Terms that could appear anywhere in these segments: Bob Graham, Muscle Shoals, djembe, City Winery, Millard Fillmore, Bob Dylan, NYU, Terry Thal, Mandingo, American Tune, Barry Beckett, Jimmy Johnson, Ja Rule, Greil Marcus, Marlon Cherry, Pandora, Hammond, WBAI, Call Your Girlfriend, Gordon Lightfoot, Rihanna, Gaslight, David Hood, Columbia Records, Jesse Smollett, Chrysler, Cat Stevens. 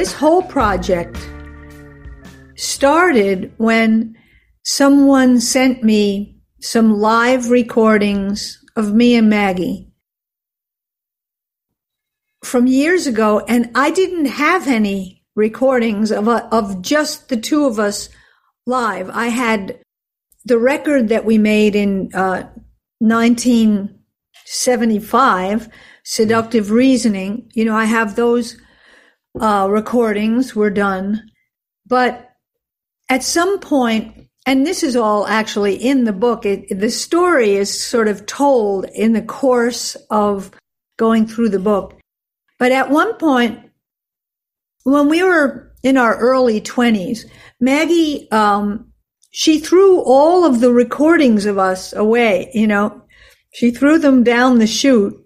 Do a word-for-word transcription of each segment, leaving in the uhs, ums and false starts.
this whole project started when someone sent me some live recordings of me and Maggie from years ago, and I didn't have any recordings of a, of just the two of us live. I had the record that we made in uh, nineteen seventy-five, Seductive Reasoning. You know, I have those uh, recordings were done. But at some point, and this is all actually in the book, it, the story is sort of told in the course of going through the book. But at one point, when we were in our early twenties, Maggie, um, she threw all of the recordings of us away, you know. She threw them down the chute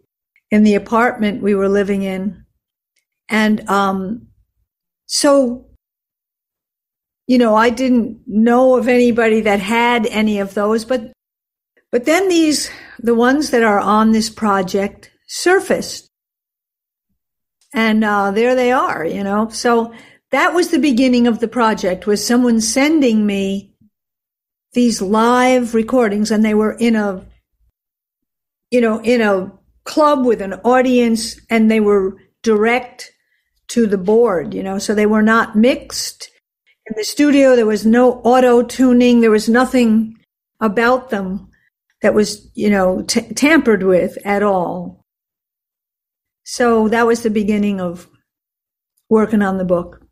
in the apartment we were living in. And um, so, you know, I didn't know of anybody that had any of those. But but then these, the ones that are on this project, surfaced. And uh, there they are, you know. So that was the beginning of the project, was someone sending me these live recordings, and they were in a, you know, in a club with an audience, and they were direct to the board, you know. So they were not mixed in the studio. There was no auto-tuning. There was nothing about them that was, you know, t- tampered with at all. So that was the beginning of working on the book.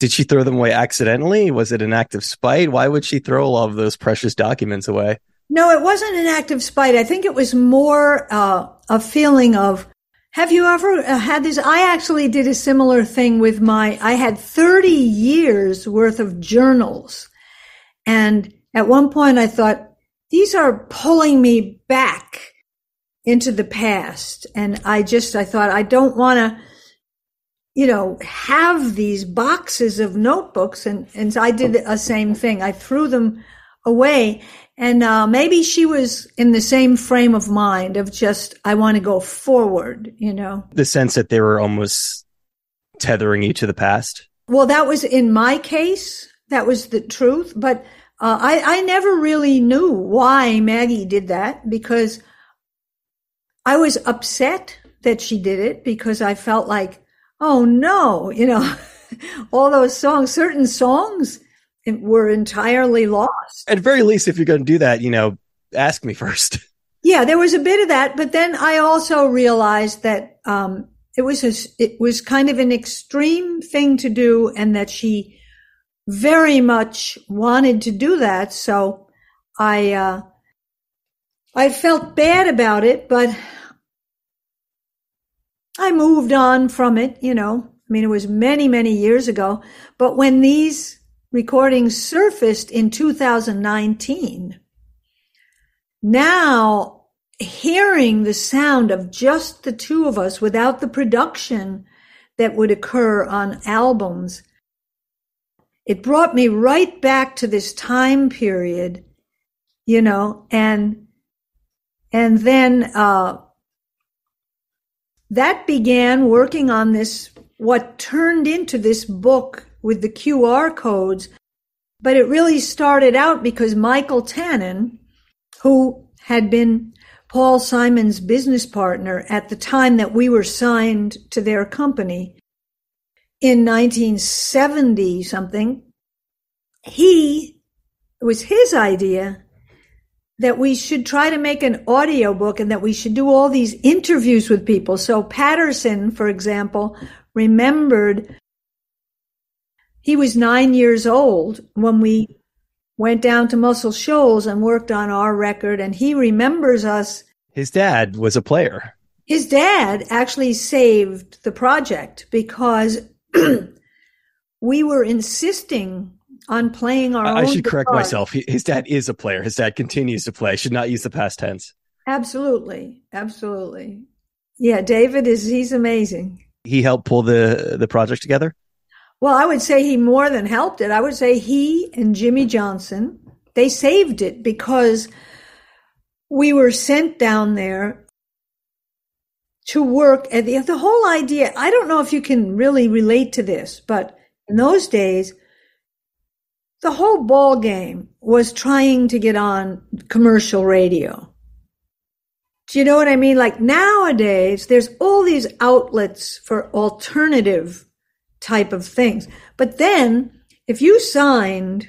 Did she throw them away accidentally? Was it an act of spite? Why would she throw all of those precious documents away? No, it wasn't an act of spite. I think it was more uh, a feeling of, have you ever had this? I actually did a similar thing with my, I had thirty years worth of journals. And at one point I thought, these are pulling me back into the past. And I just, I thought, I don't want to, you know, have these boxes of notebooks. And, and so I did a same thing. I threw them away. And uh, maybe she was in the same frame of mind of just, I want to go forward, you know. The sense that they were almost tethering you to the past. Well, that was in my case. That was the truth. But uh, I, I never really knew why Maggie did that, because I was upset that she did it, because I felt like, oh no, you know, all those songs, certain songs were entirely lost. At very least, if you're going to do that, you know, ask me first. Yeah, there was a bit of that. But then I also realized that um, it was a, it was kind of an extreme thing to do, and that she very much wanted to do that. So I, uh, I felt bad about it, but I moved on from it, you know. I mean, it was many, many years ago. But when these recordings surfaced in two thousand nineteen, now hearing the sound of just the two of us without the production that would occur on albums, it brought me right back to this time period, you know, and And then uh, that began working on this, what turned into this book with the Q R codes. But it really started out because Michael Tannen, who had been Paul Simon's business partner at the time that we were signed to their company in nineteen seventy something, he, it was his idea that we should try to make an audiobook, and that we should do all these interviews with people. So Patterson, for example, remembered he was nine years old when we went down to Muscle Shoals and worked on our record, and he remembers us. His dad was a player. His dad actually saved the project, because we were insisting on playing our I own I should guitar. Correct myself. His dad is a player. His dad continues to play. I should not use the past tense. Absolutely. Absolutely. Yeah, David is, he's amazing. He helped pull the, the project together? Well, I would say he more than helped it. I would say he and Jimmy Johnson, they saved it, because we were sent down there to work at the, the whole idea. I don't know if you can really relate to this, but in those days, the whole ball game was trying to get on commercial radio. Do you know what I mean? Like nowadays, there's all these outlets for alternative type of things. But then if you signed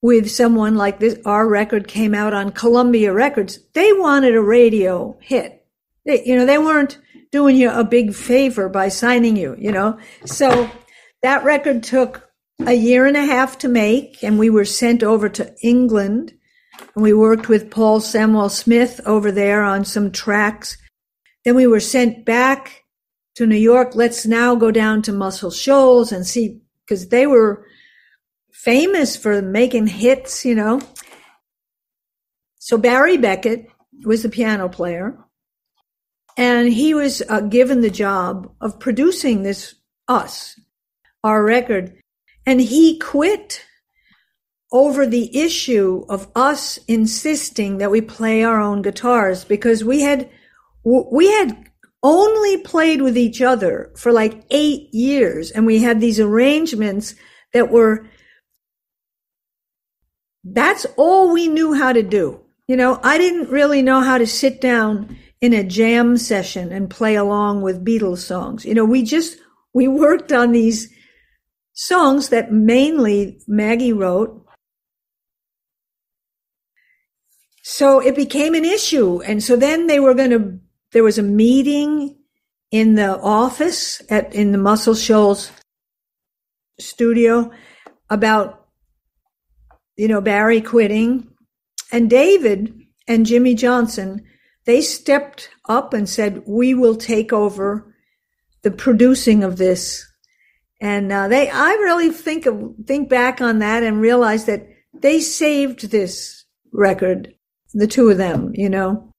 with someone like this, our record came out on Columbia Records, they wanted a radio hit. They, you know, they weren't doing you a big favor by signing you, you know. So that record took a year and a half to make, and we were sent over to England. And we worked with Paul Samwell-Smith over there on some tracks. Then we were sent back to New York. Let's now go down to Muscle Shoals and see, because they were famous for making hits, you know. So Barry Beckett was the piano player, and he was uh, given the job of producing this, us, our record. And he quit over the issue of us insisting that we play our own guitars, because we had we had only played with each other for like eight years, and we had these arrangements that were, that's all we knew how to do. You know, I didn't really know how to sit down in a jam session and play along with Beatles songs. You know, we just, we worked on these songs that mainly Maggie wrote. So it became an issue. And so then they were going to, there was a meeting in the office at, in the Muscle Shoals studio about, you know, Barry quitting, and David and Jimmy Johnson, they stepped up and said, we will take over the producing of this. And uh, they, I really think, of, think back on that and realize that they saved this record. The two of them, you know,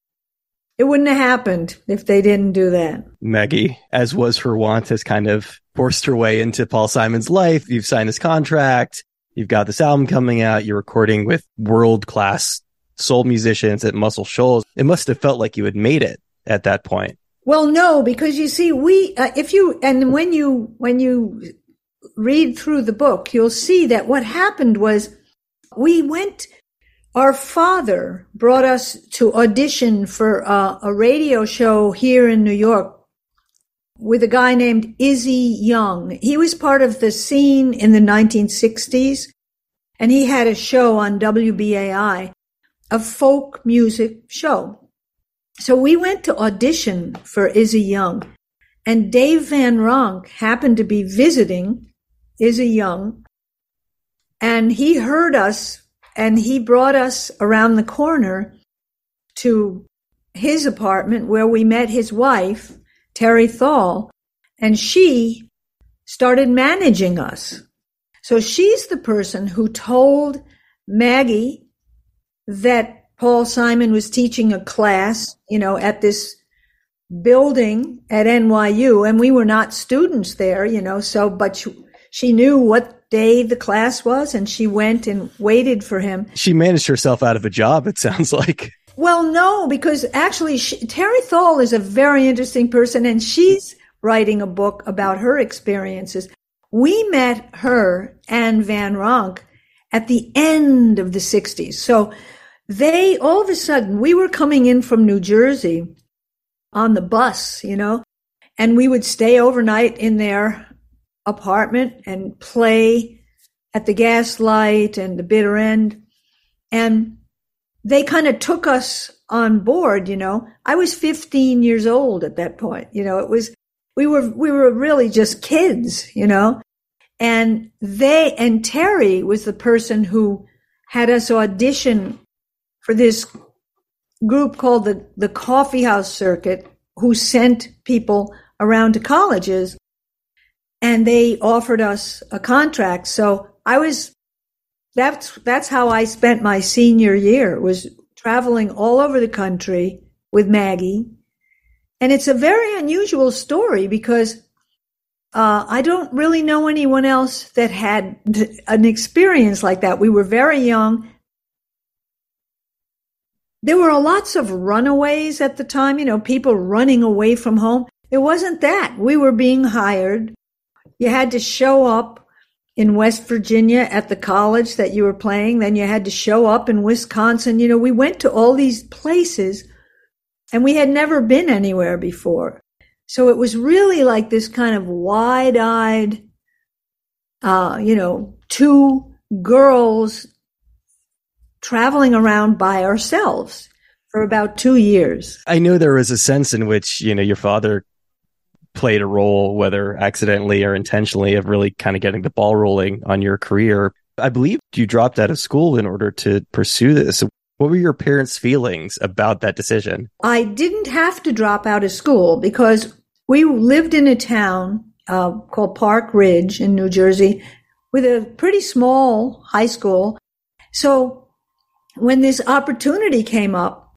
it wouldn't have happened if they didn't do that. Maggie, as was her wont, has kind of forced her way into Paul Simon's life. You've signed his contract. You've got this album coming out. You're recording with world-class soul musicians at Muscle Shoals. It must have felt like you had made it at that point. Well, no, because you see, we, uh, if you, and when you, when you read through the book, you'll see that what happened was we went, our father brought us to audition for uh, a radio show here in New York with a guy named Izzy Young. He was part of the scene in the nineteen sixties, and he had a show on W B A I, a folk music show. So we went to audition for Izzy Young, and Dave Van Ronk happened to be visiting Izzy Young, and he heard us. And he brought us around the corner to his apartment where we met his wife, Terry Thal, and she started managing us. So she's the person who told Maggie that Paul Simon was teaching a class, you know, at this building at N Y U, and we were not students there, you know, so, but she, she knew what day the class was, and she went and waited for him. She managed herself out of a job, it sounds like. Well, no, because actually she, Terry Thal is a very interesting person, and she's writing a book about her experiences. We met her and Van Ronk at the end of the sixties. So they, all of a sudden, we were coming in from New Jersey on the bus, you know, and we would stay overnight in their apartment and play at the Gaslight and the Bitter End. And they kind of took us on board, you know. I was fifteen years old at that point. You know, it was, we were, we were really just kids, you know. And they, and Terry was the person who had us audition for this group called the, the Coffee House Circuit, who sent people around to colleges. And they offered us a contract. So I was, that's, that's how I spent my senior year, was traveling all over the country with Maggie. And it's a very unusual story because, uh, I don't really know anyone else that had an experience like that. We were very young. There were lots of runaways at the time, you know, people running away from home. It wasn't that. We were being hired. You had to show up in West Virginia at the college that you were playing. Then you had to show up in Wisconsin. You know, we went to all these places and we had never been anywhere before. So it was really like this kind of wide-eyed, uh, you know, two girls traveling around by ourselves for about two years. I know there was a sense in which, you know, your father played a role, whether accidentally or intentionally, of really kind of getting the ball rolling on your career. I believe you dropped out of school in order to pursue this. What were your parents' feelings about that decision? I didn't have to drop out of school because we lived in a town uh, called Park Ridge in New Jersey with a pretty small high school. So when this opportunity came up,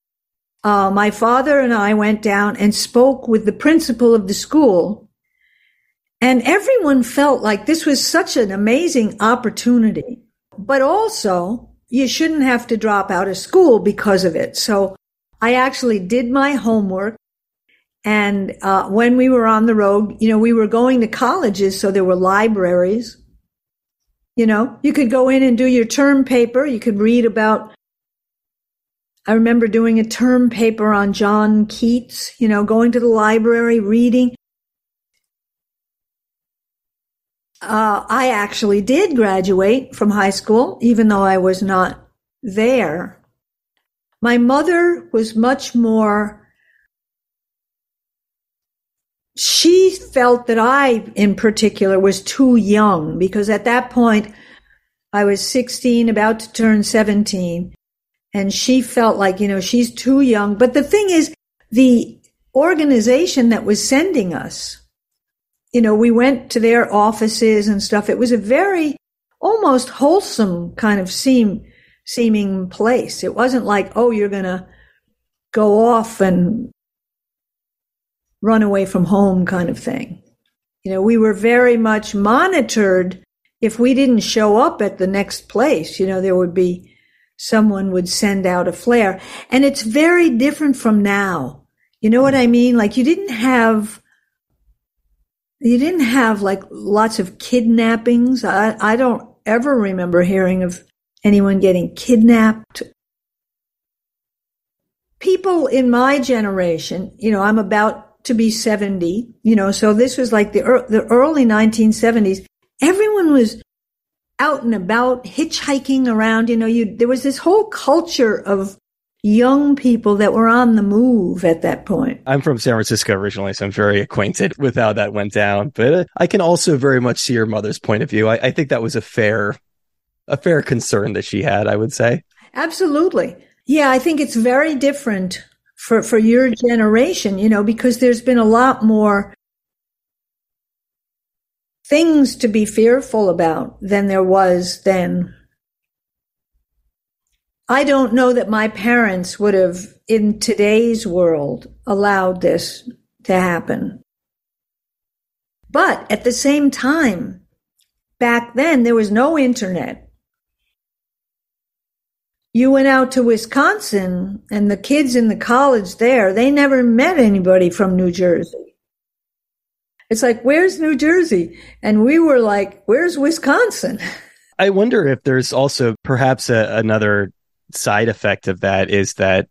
uh, my father and I went down and spoke with the principal of the school, and everyone felt like this was such an amazing opportunity, but also you shouldn't have to drop out of school because of it. So I actually did my homework, and uh, when we were on the road, you know, we were going to colleges, so there were libraries. You know, you could go in and do your term paper. You could read about, I remember doing a term paper on John Keats, you know, going to the library, reading. Uh, I actually did graduate from high school, even though I was not there. My mother was much more, she felt that I, in particular, was too young because at that point I was sixteen, about to turn seventeen. And she felt like, you know, she's too young. But the thing is, the organization that was sending us, you know, we went to their offices and stuff. It was a very almost wholesome kind of seem, seeming place. It wasn't like, oh, you're going to go off and run away from home kind of thing. You know, we were very much monitored. If we didn't show up at the next place, you know, there would be someone would send out a flare. And it's very different from now. You know what I mean? Like you didn't have, you didn't have like lots of kidnappings. I, I don't ever remember hearing of anyone getting kidnapped. People in my generation, you know, I'm about to be seventy, you know, so this was like the, er- the early nineteen seventies. Everyone was out and about, hitchhiking around, you know, you, there was this whole culture of young people that were on the move at that point. I'm from San Francisco originally, so I'm very acquainted with how that went down. But uh, I can also very much see your mother's point of view. I, I think that was a fair, a fair concern that she had, I would say. Absolutely. Yeah, I think it's very different for, for your generation, you know, because there's been a lot more things to be fearful about than there was then. I don't know that my parents would have, in today's world, allowed this to happen. But at the same time, back then, there was no internet. You went out to Wisconsin, and the kids in the college there, they never met anybody from New Jersey. It's like, where's New Jersey? And we were like, where's Wisconsin? I wonder if there's also perhaps a, another side effect of that is that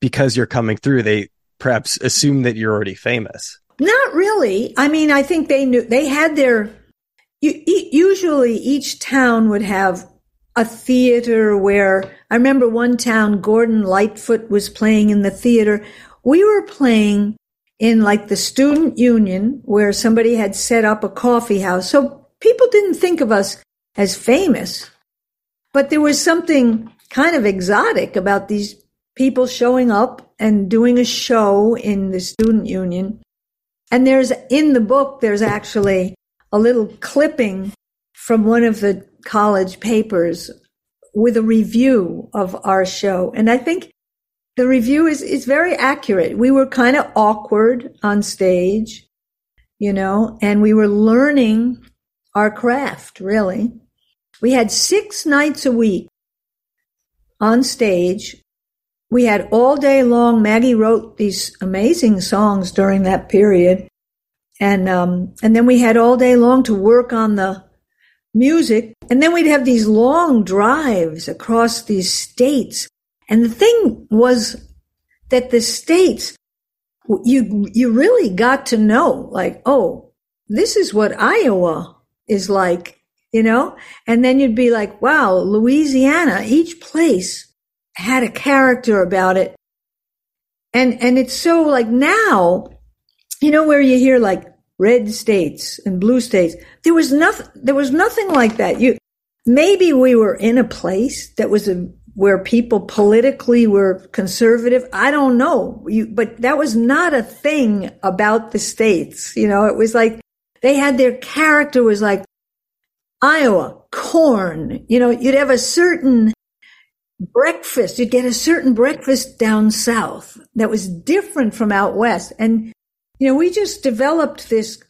because you're coming through, they perhaps assume that you're already famous. Not really. I mean, I think they knew they had their, you, usually each town would have a theater where, I remember one town, Gordon Lightfoot was playing in the theater. We were playing in like the student union where somebody had set up a coffee house. So people didn't think of us as famous, but there was something kind of exotic about these people showing up and doing a show in the student union. And there's in the book, there's actually a little clipping from one of the college papers with a review of our show. And I think the review is, is very accurate. We were kind of awkward on stage, you know, and we were learning our craft, really. We had six nights a week on stage We had all day long. Maggie wrote these amazing songs during that period. And um, and then we had all day long to work on the music. And then we'd have these long drives across these states. And the thing was that the states, you you really got to know, like, oh, this is what Iowa is like, you know? And then you'd be like, wow, Louisiana, each place had a character about it. And and it's so like now, you know, where you hear like red states and blue states, there was nothing, there was nothing like that. You, maybe we were in a place that was a, where people politically were conservative. I don't know. You, but that was not a thing about the states. You know, it was like they had their character was like Iowa, corn. You know, you'd have a certain breakfast. You'd get a certain breakfast down south that was different from out west. And, you know, we just developed this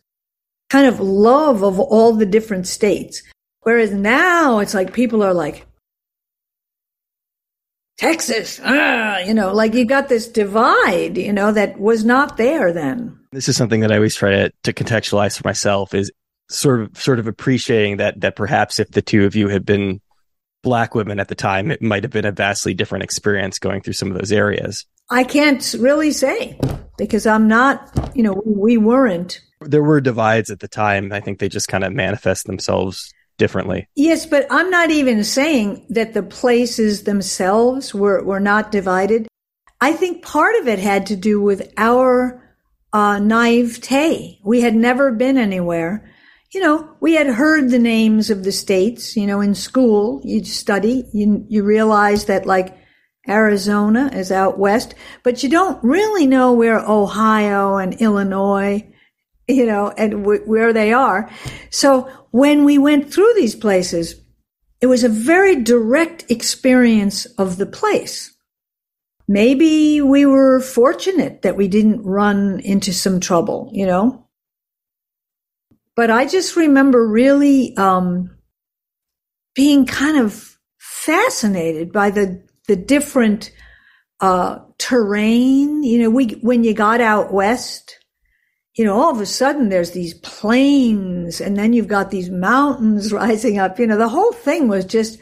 kind of love of all the different states. Whereas now it's like people are like, Texas, ah, you know, like you got this divide, you know, that was not there then. This is something that I always try to, to contextualize for myself is sort of sort of appreciating that that perhaps if the two of you had been Black women at the time, it might have been a vastly different experience going through some of those areas. I can't really say because I'm not, you know, we weren't. There were divides at the time. I think they just kind of manifest themselves differently. Yes, but I'm not even saying that the places themselves were, were not divided. I think part of it had to do with our uh, naivete. We had never been anywhere. You know, we had heard the names of the states, you know, in school, you'd study, you, you realize that like Arizona is out west, but you don't really know where Ohio and Illinois, you know, and w- where they are. So when we went through these places, it was a very direct experience of the place. Maybe we were fortunate that we didn't run into some trouble, you know. But I just remember really um, being kind of fascinated by the the different uh, terrain. You know, we when you got out west, you know, all of a sudden there's these plains, and then you've got these mountains rising up. You know, the whole thing was just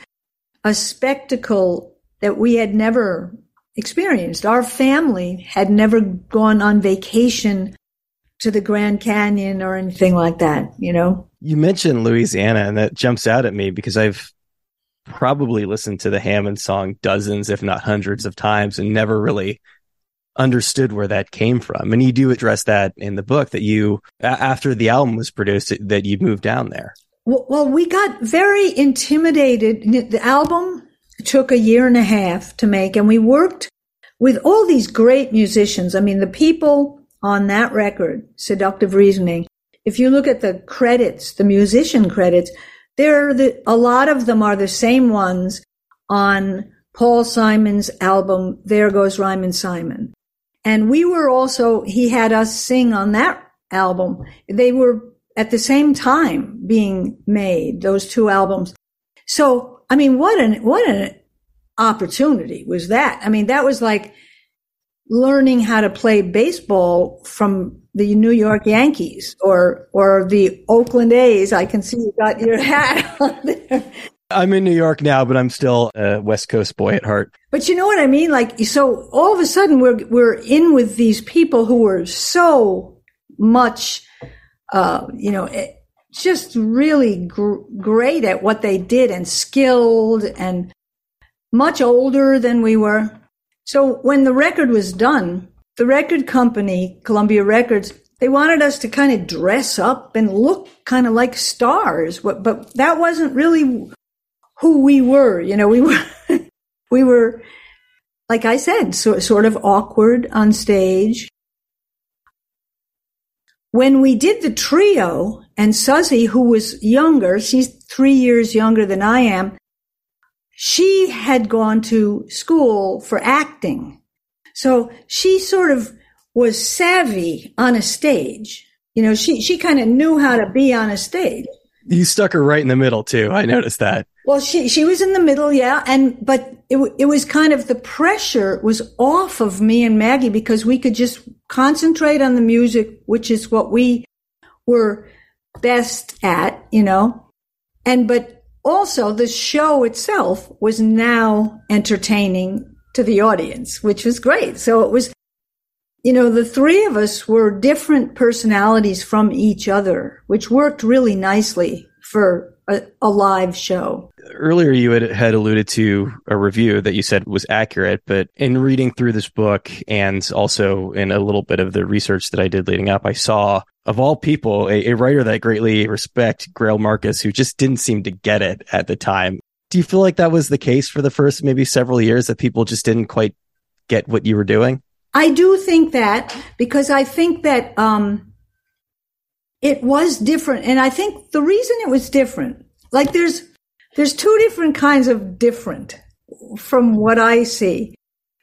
a spectacle that we had never experienced. Our family had never gone on vacation to the Grand Canyon or anything like that, you know? You mentioned Louisiana, and that jumps out at me because I've probably listened to the Hammond song dozens, if not hundreds of times, and never really understood where that came from. And you do address that in the book that you, after the album was produced, that you moved down there. Well, we got very intimidated. The album took a year and a half to make, and we worked with all these great musicians. I mean, the people on that record, Seductive Reasoning, if you look at the credits, the musician credits, there are the, a lot of them are the same ones on Paul Simon's album, There Goes Ryman Simon. And we were also, he had us sing on that album. They were at the same time being made, those two albums. So, I mean, what an, what an opportunity was that? I mean, that was like learning how to play baseball from the New York Yankees or or the Oakland A's. I can see you got your hat on there. I'm in New York now, but I'm still a West Coast boy at heart. But you know what I mean? Like, so all of a sudden we're we're in with these people who were so much, uh, you know, just really gr- great at what they did and skilled and much older than we were. So when the record was done, the record company, Columbia Records, they wanted us to kind of dress up and look kind of like stars, but, but that wasn't really who we were. You know, we were, we were, like I said, so, sort of awkward on stage. When we did the trio, and Suzy, who was younger, she's three years younger than I am, she had gone to school for acting. So she sort of was savvy on a stage. You know, she, she kind of knew how to be on a stage. you stuck her right in the middle too. I noticed that. Well, she she was in the middle, yeah, and but it it was kind of, the pressure was off of me and Maggie because we could just concentrate on the music, which is what we were best at, you know. And but also the show itself was now entertaining to the audience, which was great. So it was, you know, the three of us were different personalities from each other, which worked really nicely for a, a live show. Earlier, you had, had alluded to a review that you said was accurate, but in reading through this book and also in a little bit of the research that I did leading up, I saw, of all people, a, a writer that I greatly respect, Greil Marcus, who just didn't seem to get it at the time. Do you feel like that was the case for the first maybe several years, that people just didn't quite get what you were doing? I do think that, because I think that um, it was different. And I think the reason it was different, like there's there's two different kinds of different from what I see.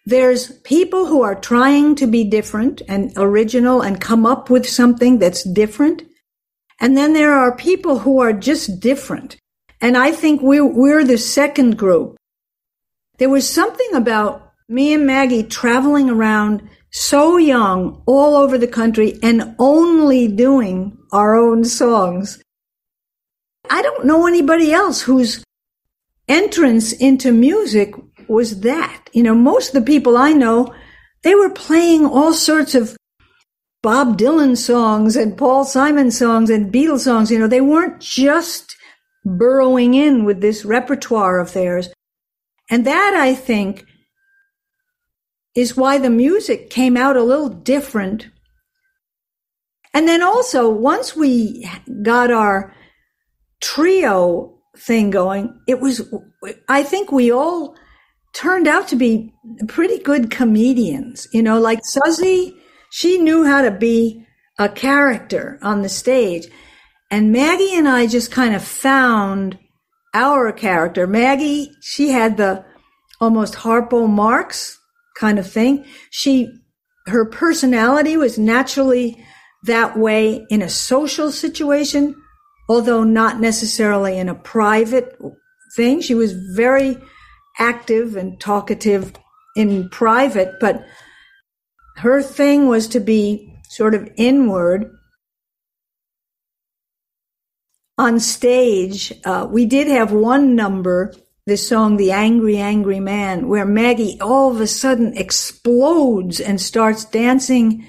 There's people who are trying to be different and original and come up with something that's different. And then there are people who are just different. And I think we're, we're the second group. There was something about me and Maggie traveling around so young all over the country and only doing our own songs. I don't know anybody else whose entrance into music was that. You know, most of the people I know, they were playing all sorts of Bob Dylan songs and Paul Simon songs and Beatles songs. You know, they weren't just burrowing in with this repertoire of theirs. And that, I think, is why the music came out a little different. And then also, once we got our trio thing going, it was, I think we all turned out to be pretty good comedians. You know, like Suzy, she knew how to be a character on the stage. And Maggie and I just kind of found our character. Maggie, she had the almost Harpo Marx kind of thing. She, her personality was naturally that way in a social situation, although not necessarily in a private thing. She was very active and talkative in private, but her thing was to be sort of inward. On stage, uh, we did have one number, this song, The Angry, Angry Man, where Maggie all of a sudden explodes and starts dancing.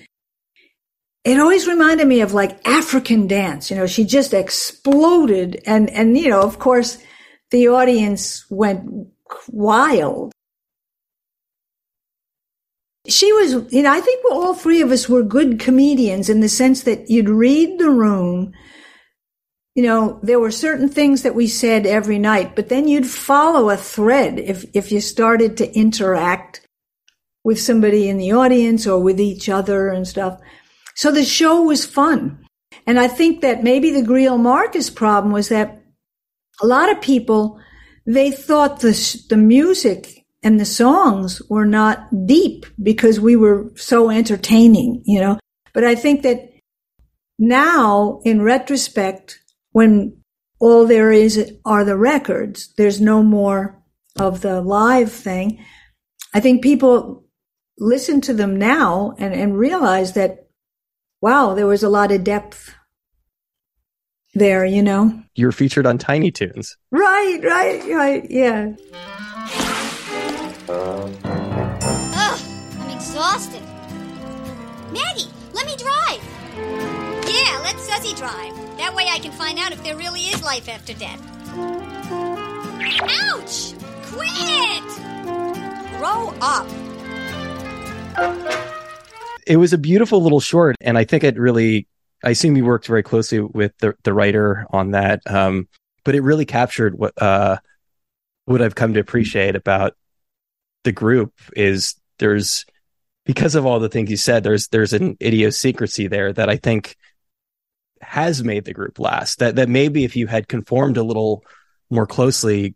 It always reminded me of like African dance. You know, she just exploded. And, and, you know, of course, the audience went wild. She was, you know, I think all three of us were good comedians in the sense that you'd read the room. You know, there were certain things that we said every night, but then you'd follow a thread if, if you started to interact with somebody in the audience or with each other and stuff. So the show was fun. And I think that maybe the Greil Marcus problem was that a lot of people, they thought the, the music and the songs were not deep because we were so entertaining, you know. But I think that now, in retrospect, when all there is are the records, there's no more of the live thing. I think people listen to them now and, and realize that, wow, there was a lot of depth there, you know? You're featured on Tiny Toons. Right, right, right, yeah. Ugh, I'm exhausted. Maggie, let me drive. Yeah, let Suzy drive. That way I can find out if there really is life after death. Ouch! Quit! Grow up. It was a beautiful little short, and I think it really, I assume you worked very closely with the, the writer on that, um, but it really captured what uh, what I've come to appreciate about the group is there's, because of all the things you said, there's there's an idiosyncrasy there that I think has made the group last, that that maybe if you had conformed a little more closely,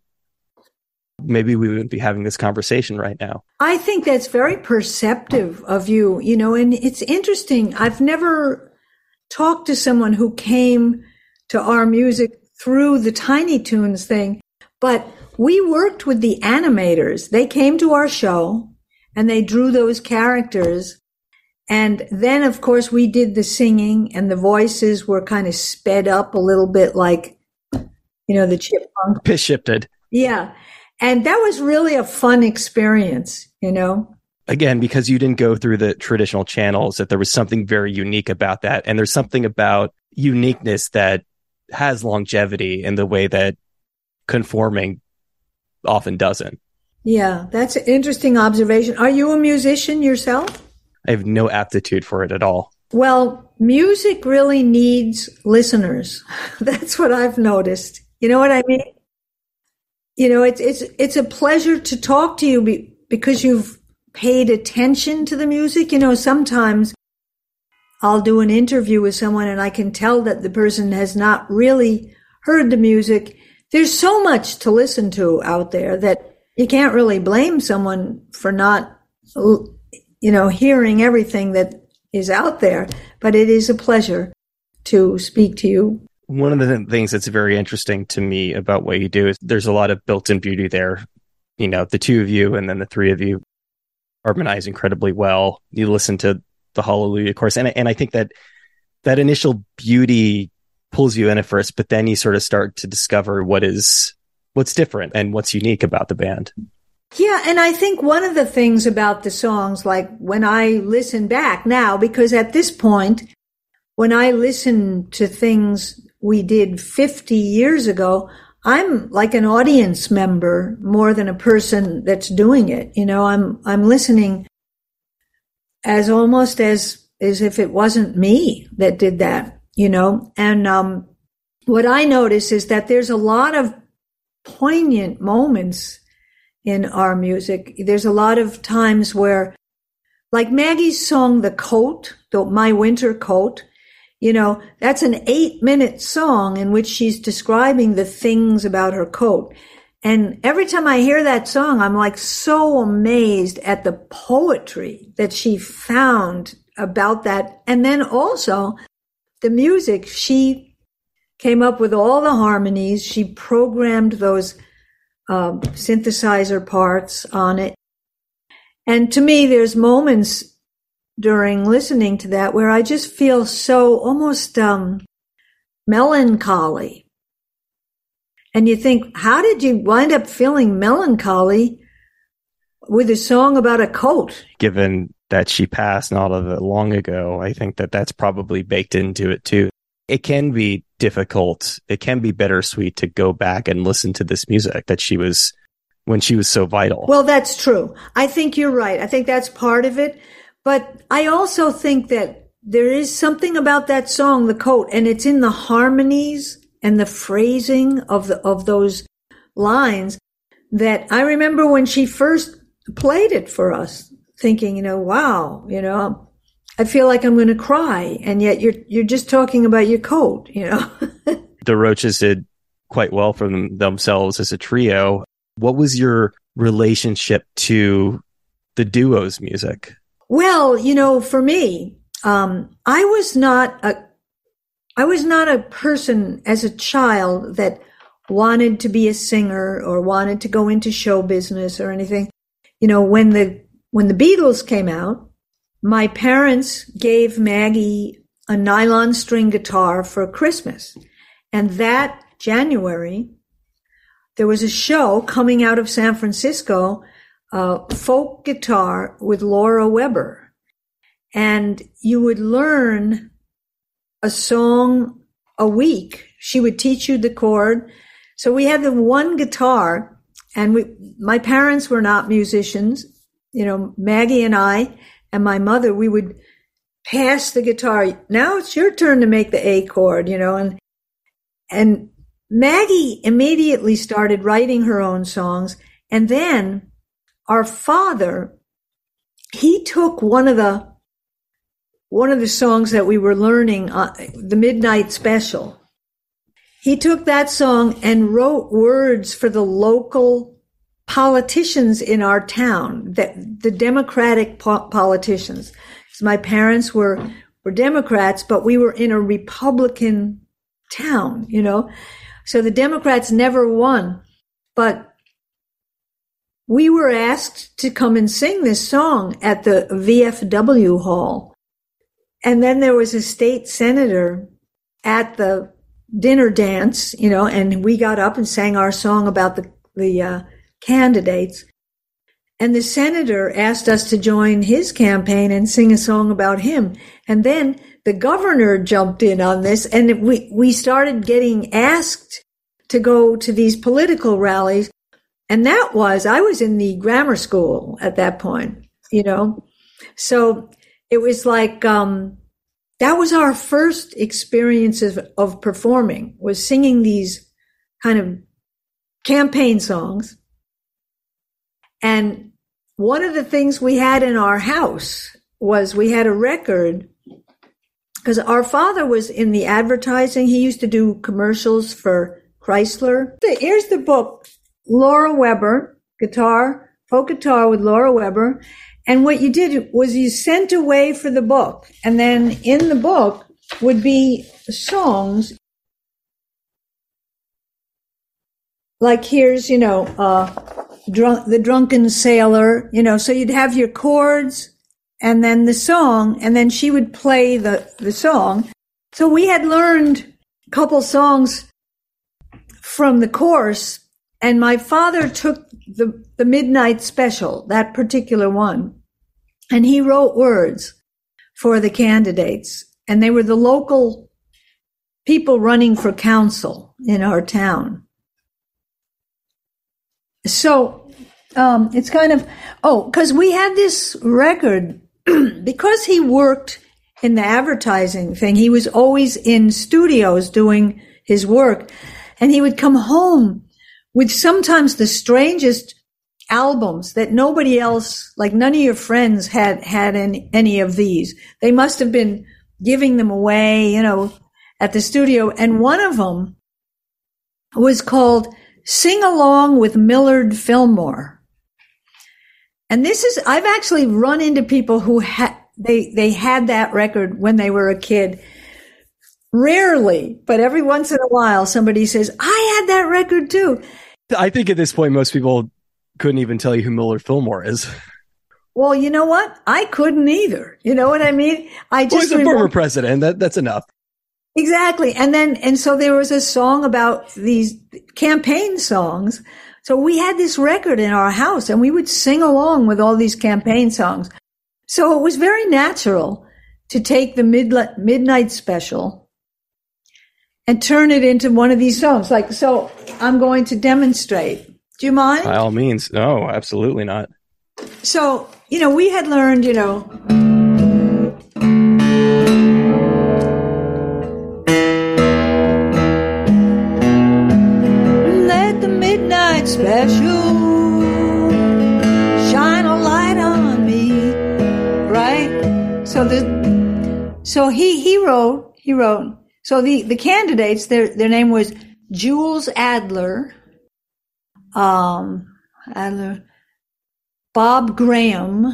maybe we wouldn't be having this conversation right now. I think that's very perceptive of you, you know, and it's interesting. I've never talked to someone who came to our music through the Tiny Toons thing, but we worked with the animators. They came to our show and they drew those characters. And then, of course, we did the singing and the voices were kind of sped up a little bit like, you know, the chipmunk. Pitch shifted. Yeah. And that was really a fun experience, you know. Again, because you didn't go through the traditional channels, that there was something very unique about that. And there's something about uniqueness that has longevity in the way that conforming often doesn't. Yeah, that's an interesting observation. Are you a musician yourself? I have no aptitude for it at all. Well, music really needs listeners. That's what I've noticed. You know what I mean? You know, it's it's it's a pleasure to talk to you be, because you've paid attention to the music. You know, sometimes I'll do an interview with someone and I can tell that the person has not really heard the music. There's so much to listen to out there that you can't really blame someone for not, you know, hearing everything that is out there. But it is a pleasure to speak to you. One of the things that's very interesting to me about what you do is there's a lot of built-in beauty there. You know, the two of you and then the three of you harmonize incredibly well. You listen to the Hallelujah chorus, and and I think that that initial beauty pulls you in at first, but then you sort of start to discover what is what's different and what's unique about the band. Yeah, and I think one of the things about the songs, like when I listen back now, because at this point, when I listen to things we did fifty years ago, I'm like an audience member more than a person that's doing it. You know, I'm I'm listening as almost as, as if it wasn't me that did that, you know. And um, what I notice is that there's a lot of poignant moments in our music. There's a lot of times where, like Maggie's song, The Coat, the, My Winter Coat, you know, that's an eight minute song in which she's describing the things about her coat. And every time I hear that song, I'm like so amazed at the poetry that she found about that. And then also the music, she came up with all the harmonies. She programmed those uh, synthesizer parts on it. And to me, there's moments during listening to that where I just feel so almost um, melancholy. And you think, how did you wind up feeling melancholy with a song about a coat? Given that she passed not all that long ago, I think that that's probably baked into it too. It can be difficult. It can be bittersweet to go back and listen to this music that she was, when she was so vital. Well, that's true. I think you're right. I think that's part of it. But I also think that there is something about that song, The Coat, and it's in the harmonies and the phrasing of the, of those lines that I remember when she first played it for us, thinking, you know, wow, you know, I feel like I'm going to cry. And yet you're, you're just talking about your coat, you know. The Roaches did quite well for them, themselves as a trio. What was your relationship to the duo's music? Well, you know, for me, um, I was not a, I was not a person as a child that wanted to be a singer or wanted to go into show business or anything. You know, when the, when the Beatles came out, my parents gave Maggie a nylon string guitar for Christmas. And that January, there was a show coming out of San Francisco, Uh, folk guitar with Laura Weber. And you would learn a song a week. She would teach you the chord. So we had the one guitar, and we, my parents were not musicians. You know, Maggie and I and my mother, we would pass the guitar. Now it's your turn to make the A chord, you know, and, and Maggie immediately started writing her own songs. And then our father, he took one of the one of the songs that we were learning, uh, the Midnight Special. He took that song and wrote words for the local politicians in our town, that the Democratic po- politicians. So my parents were were Democrats, but we were in a Republican town, you know. So the Democrats never won. But we were asked to come and sing this song at the V F W Hall. And then there was a state senator at the dinner dance, you know, and we got up and sang our song about the, the uh, candidates. And the senator asked us to join his campaign and sing a song about him. And then the governor jumped in on this, and we, we started getting asked to go to these political rallies. And that was, I was in the grammar school at that point, you know. So it was like, um, that was our first experience of, of performing, was singing these kind of campaign songs. And one of the things we had in our house was we had a record, because our father was in the advertising. He used to do commercials for Chrysler. Here's the book, Laura Weber, Guitar, Folk Guitar with Laura Weber. And what you did was you sent away for the book. And then in the book would be songs. Like here's, you know, uh, drunk, the drunken sailor, you know, so you'd have your chords and then the song, and then she would play the, the song. So we had learned a couple songs from the course, and my father took the, the midnight special, that particular one, and he wrote words for the candidates, and they were the local people running for council in our town. So um, it's kind of, oh, because we had this record, because he worked in the advertising thing, he was always in studios doing his work, and he would come home with sometimes the strangest albums that nobody else, like none of your friends had, had any, any of these. They must have been giving them away, you know, at the studio. And one of them was called Sing Along with Millard Fillmore. And this is, I've actually run into people who had, they, they had that record when they were a kid. Rarely, but every once in a while, somebody says, I had that record too. I think at this point, most people couldn't even tell you who Millard Fillmore is. Well, you know what? I couldn't either. You know what I mean? I just well, he's a remember- former president. That, that's enough. Exactly. And then, and so there was a song about these campaign songs. So we had this record in our house and we would sing along with all these campaign songs. So it was very natural to take the midla- midnight special and turn it into one of these songs. Like, so I'm going to demonstrate. Do you mind? By all means. No, absolutely not. So, you know, we had learned, you know... Special, shine a light on me, right? So the, so he, he wrote, he wrote, so the, the candidates, their, their name was Jules Adler, um, Adler, Bob Graham,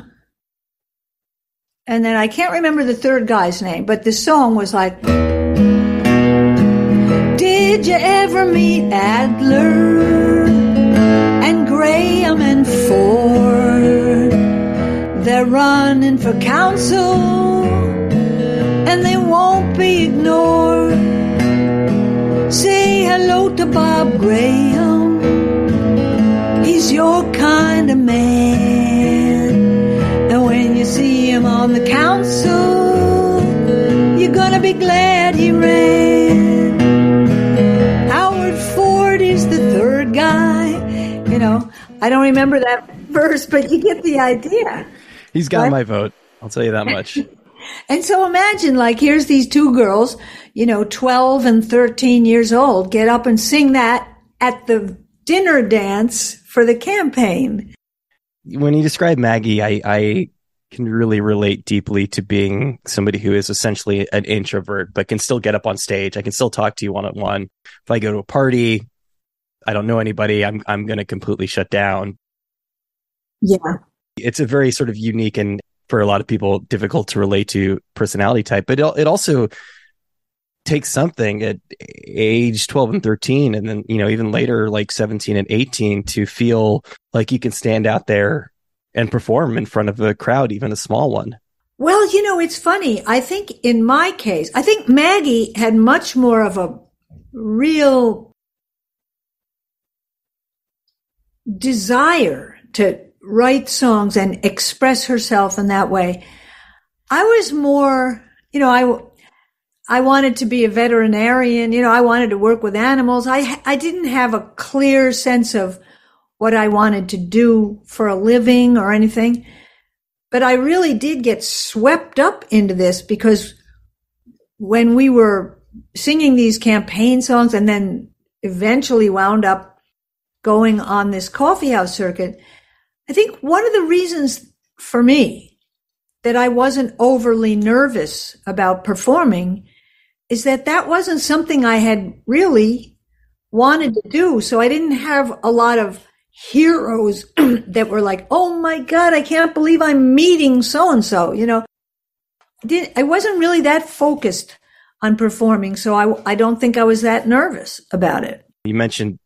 and then I can't remember the third guy's name, but the song was like, did you ever meet Adler? And Graham and Ford, they're running for council, and they won't be ignored. Say hello to Bob Graham, he's your kind of man. And when you see him on the council, you're gonna be glad he ran. Howard Ford is the third guy. You know, I don't remember that verse, but you get the idea. He's got right? my vote. I'll tell you that much. And so imagine, like, here's these two girls, you know, twelve and thirteen years old, get up and sing that at the dinner dance for the campaign. When you describe Maggie, I, I can really relate deeply to being somebody who is essentially an introvert, but can still get up on stage. I can still talk to you one-on-one. If I go to a party... I don't know anybody. I'm I'm going to completely shut down. Yeah. It's a very sort of unique and for a lot of people difficult to relate to personality type, but it, it also take something at age twelve and thirteen, and then, you know, even later, like seventeen and eighteen, to feel like you can stand out there and perform in front of a crowd, even a small one. Well, you know, it's funny. I think in my case, I think Maggie had much more of a real desire to write songs and express herself in that way. I was more, you know, I, I wanted to be a veterinarian. You know, I wanted to work with animals. I, I didn't have a clear sense of what I wanted to do for a living or anything. But I really did get swept up into this because when we were singing these campaign songs and then eventually wound up going on this coffee house circuit, I think one of the reasons for me that I wasn't overly nervous about performing is that that wasn't something I had really wanted to do. So I didn't have a lot of heroes that were like, oh my God, I can't believe I'm meeting so-and-so, you know. I, didn't, I wasn't really that focused on performing, so I, I don't think I was that nervous about it. You mentioned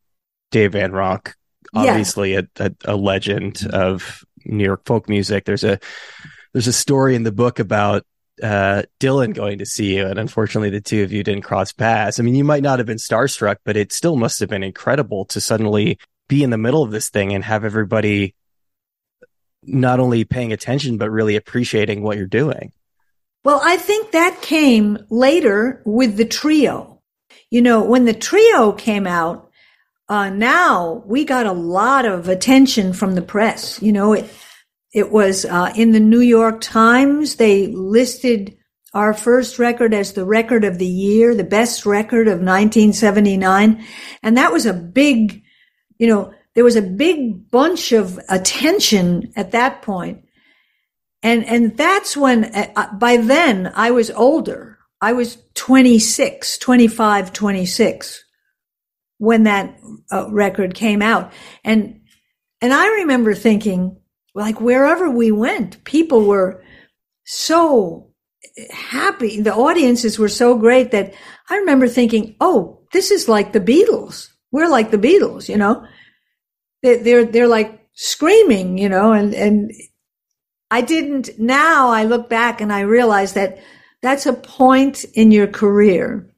Dave Van Ronk, obviously yeah. a, a, a legend of New York folk music. There's a There's a story in the book about uh, Dylan going to see you, and unfortunately, the two of you didn't cross paths. I mean, you might not have been starstruck, but it still must have been incredible to suddenly be in the middle of this thing and have everybody not only paying attention, but really appreciating what you're doing. Well, I think that came later with the trio. You know, when the trio came out, uh, now we got a lot of attention from the press. You know, it... It was uh, in the New York Times. They listed our first record as the record of the year, the best record of nineteen seventy-nine. And that was a big, you know, there was a big bunch of attention at that point. And, and that's when, uh, by then, I was older. I was twenty-six, twenty-five, twenty-six when that uh, record came out. And, and I remember thinking, like wherever we went, people were so happy. The audiences were so great that I remember thinking, oh, this is like the Beatles. We're like the Beatles, you know, they're, they're, they're like screaming, you know, and, and I didn't, now I look back and I realize that that's a point in your career.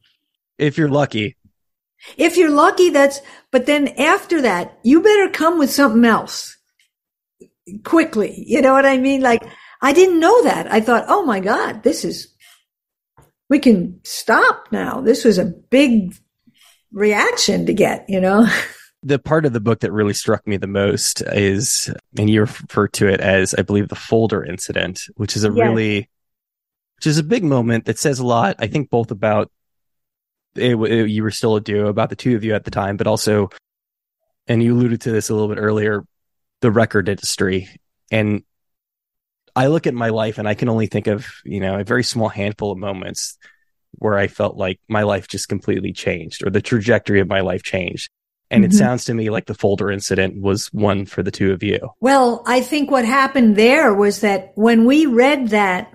If you're lucky. If you're lucky, that's, but then after that, you better come with something else. Quickly, you know what I mean? Like, I didn't know that. I thought, oh my God, this is, we can stop now. This was a big reaction to get, you know? The part of the book that really struck me the most is, and you refer to it as, I believe, the folder incident, which is a yes. really, which is a big moment that says a lot, I think, both about, it, it, you were still a duo, about the two of you at the time, but also, and you alluded to this a little bit earlier, the record industry. And I look at my life and I can only think of, you know, a very small handful of moments where I felt like my life just completely changed or the trajectory of my life changed. And mm-hmm. It sounds to me like the folder incident was one for the two of you. Well, I think what happened there was that when we read that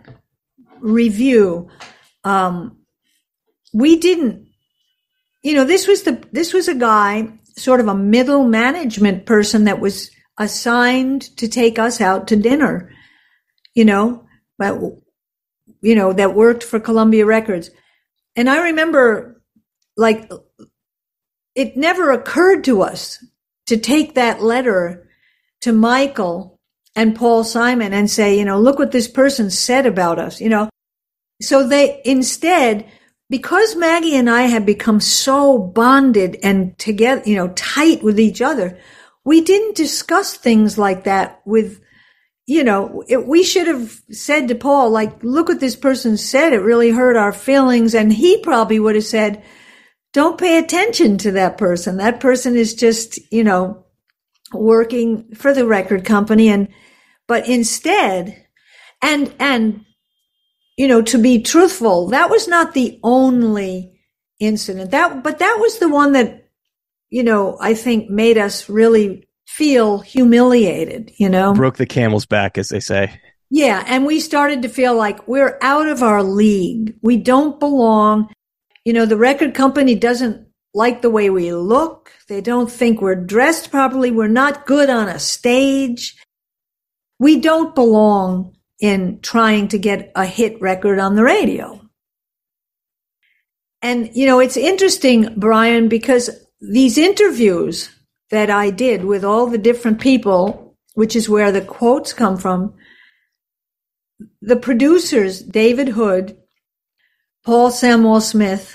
review, um, we didn't, you know, this was the, this was a guy, sort of a middle management person that was assigned to take us out to dinner, you know, but, you know, that worked for Columbia Records. And I remember, like, it never occurred to us to take that letter to Michael and Paul Simon and say, you know, look what this person said about us, you know. So they instead, because Maggie and I had become so bonded and together, you know, tight with each other, we didn't discuss things like that with, you know, it, we should have said to Paul, like, look what this person said. It really hurt our feelings. And he probably would have said, don't pay attention to that person. That person is just, you know, working for the record company. And, but instead, and, and, you know, to be truthful, that was not the only incident that, but that was the one that, you know, I think made us really feel humiliated, you know. Broke the camel's back, as they say. Yeah. And we started to feel like we're out of our league. We don't belong. you know, the record company doesn't like the way we look. They don't think we're dressed properly. We're not good on a stage. We don't belong in trying to get a hit record on the radio. And, you know, it's interesting, Brian, because these interviews that I did with all the different people, which is where the quotes come from, the producers, David Hood, Paul Samwell-Smith,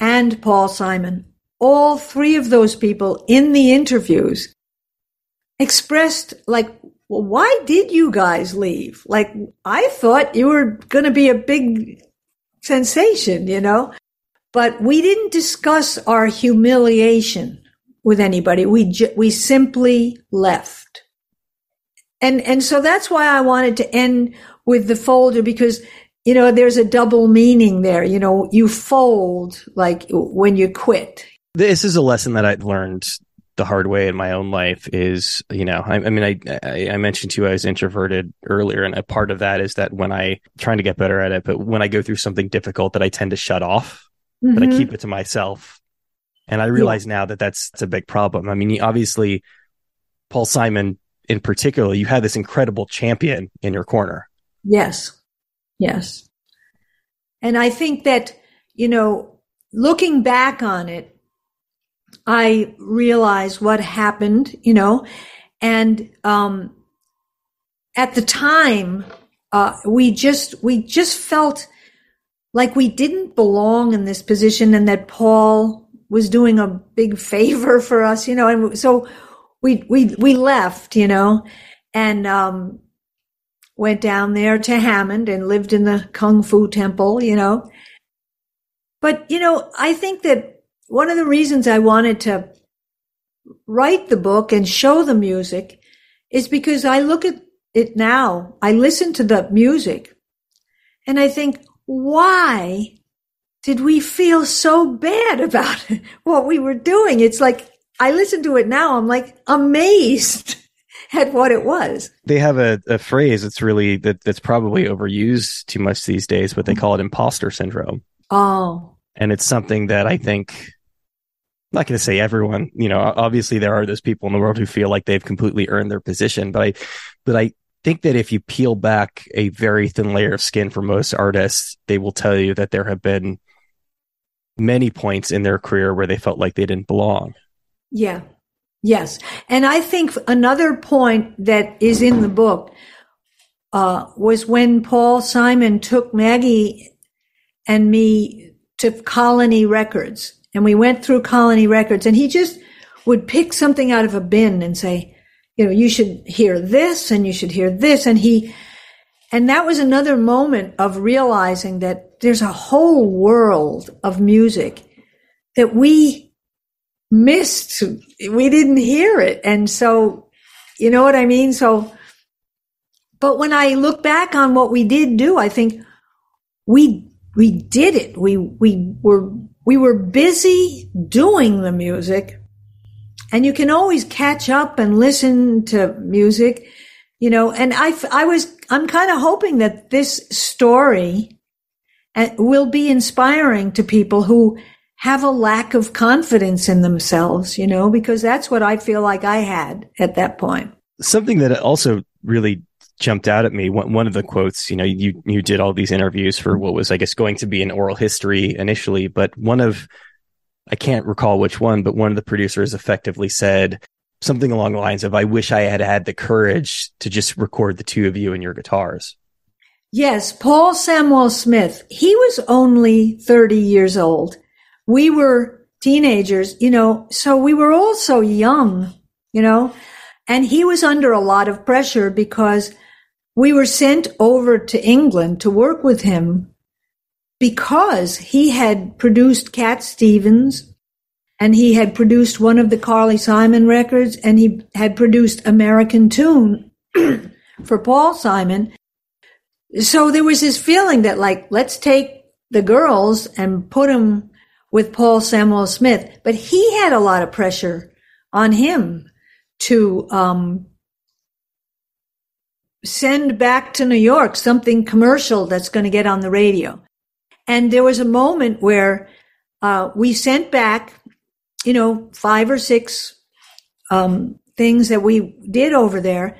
and Paul Simon, all three of those people in the interviews expressed, like, well, why did you guys leave? Like, I thought you were going to be a big sensation, you know? But we didn't discuss our humiliation with anybody. We ju- we simply left. And and so that's why I wanted to end with the folder, because, you know, there's a double meaning there. You know, you fold like when you quit. This is a lesson that I've learned the hard way in my own life is, you know, I, I mean, I, I, I mentioned to you, I was introverted earlier. And a part of that is that when I trying to get better at it, but when I go through something difficult, that I tend to shut off, mm-hmm. but I keep it to myself. And I realize yeah. now that that's, that's a big problem. I mean, obviously Paul Simon in particular, you had this incredible champion in your corner. Yes. Yes. And I think that, you know, looking back on it, I realized what happened, you know, and um, at the time, uh, we just we just felt like we didn't belong in this position, and that Paul was doing a big favor for us, you know. And so we we we left, you know, and um, went down there to Hammond and lived in the Kung Fu Temple, you know. But you know, I think that. One of the reasons I wanted to write the book and show the music is because I look at it now, I listen to the music, and I think, why did we feel so bad about what we were doing? It's like, I listen to it now, I'm like amazed at what it was. They have a, a phrase that's really, that, that's probably overused too much these days, but they call it imposter syndrome. Oh. And it's something that I think, I'm not going to say everyone, you know, obviously there are those people in the world who feel like they've completely earned their position. But I, but I think that if you peel back a very thin layer of skin for most artists, they will tell you that there have been many points in their career where they felt like they didn't belong. Yeah. Yes. And I think another point that is in the book uh, was when Paul Simon took Maggie and me to Colony Records. And we went through Colony Records, and he just would pick something out of a bin and say, you know, you should hear this and you should hear this. And he, and that was another moment of realizing that there's a whole world of music that we missed. We didn't hear it. And so, you know what I mean? So, but when I look back on what we did do, I think we We did it. We we were we were busy doing the music, and you can always catch up and listen to music, you know. And I, I was I'm kind of hoping that this story will be inspiring to people who have a lack of confidence in themselves, you know, because that's what I feel like I had at that point. Something that also really jumped out at me. One of the quotes, you know, you you did all these interviews for what was, I guess, going to be an oral history initially, but one of, I can't recall which one, but one of the producers effectively said something along the lines of, I wish I had had the courage to just record the two of you and your guitars. Yes, Paul Samwell-Smith, he was only thirty years old. We were teenagers, you know, so we were all so young, you know, and he was under a lot of pressure because we were sent over to England to work with him because he had produced Cat Stevens, and he had produced one of the Carly Simon records, and he had produced American Tune for Paul Simon. So there was this feeling that, like, let's take the girls and put them with Paul Samwell-Smith. But he had a lot of pressure on him to um, send back to New York something commercial that's going to get on the radio. And there was a moment where Uh, we sent back, you know, five or six um, things that we did over there.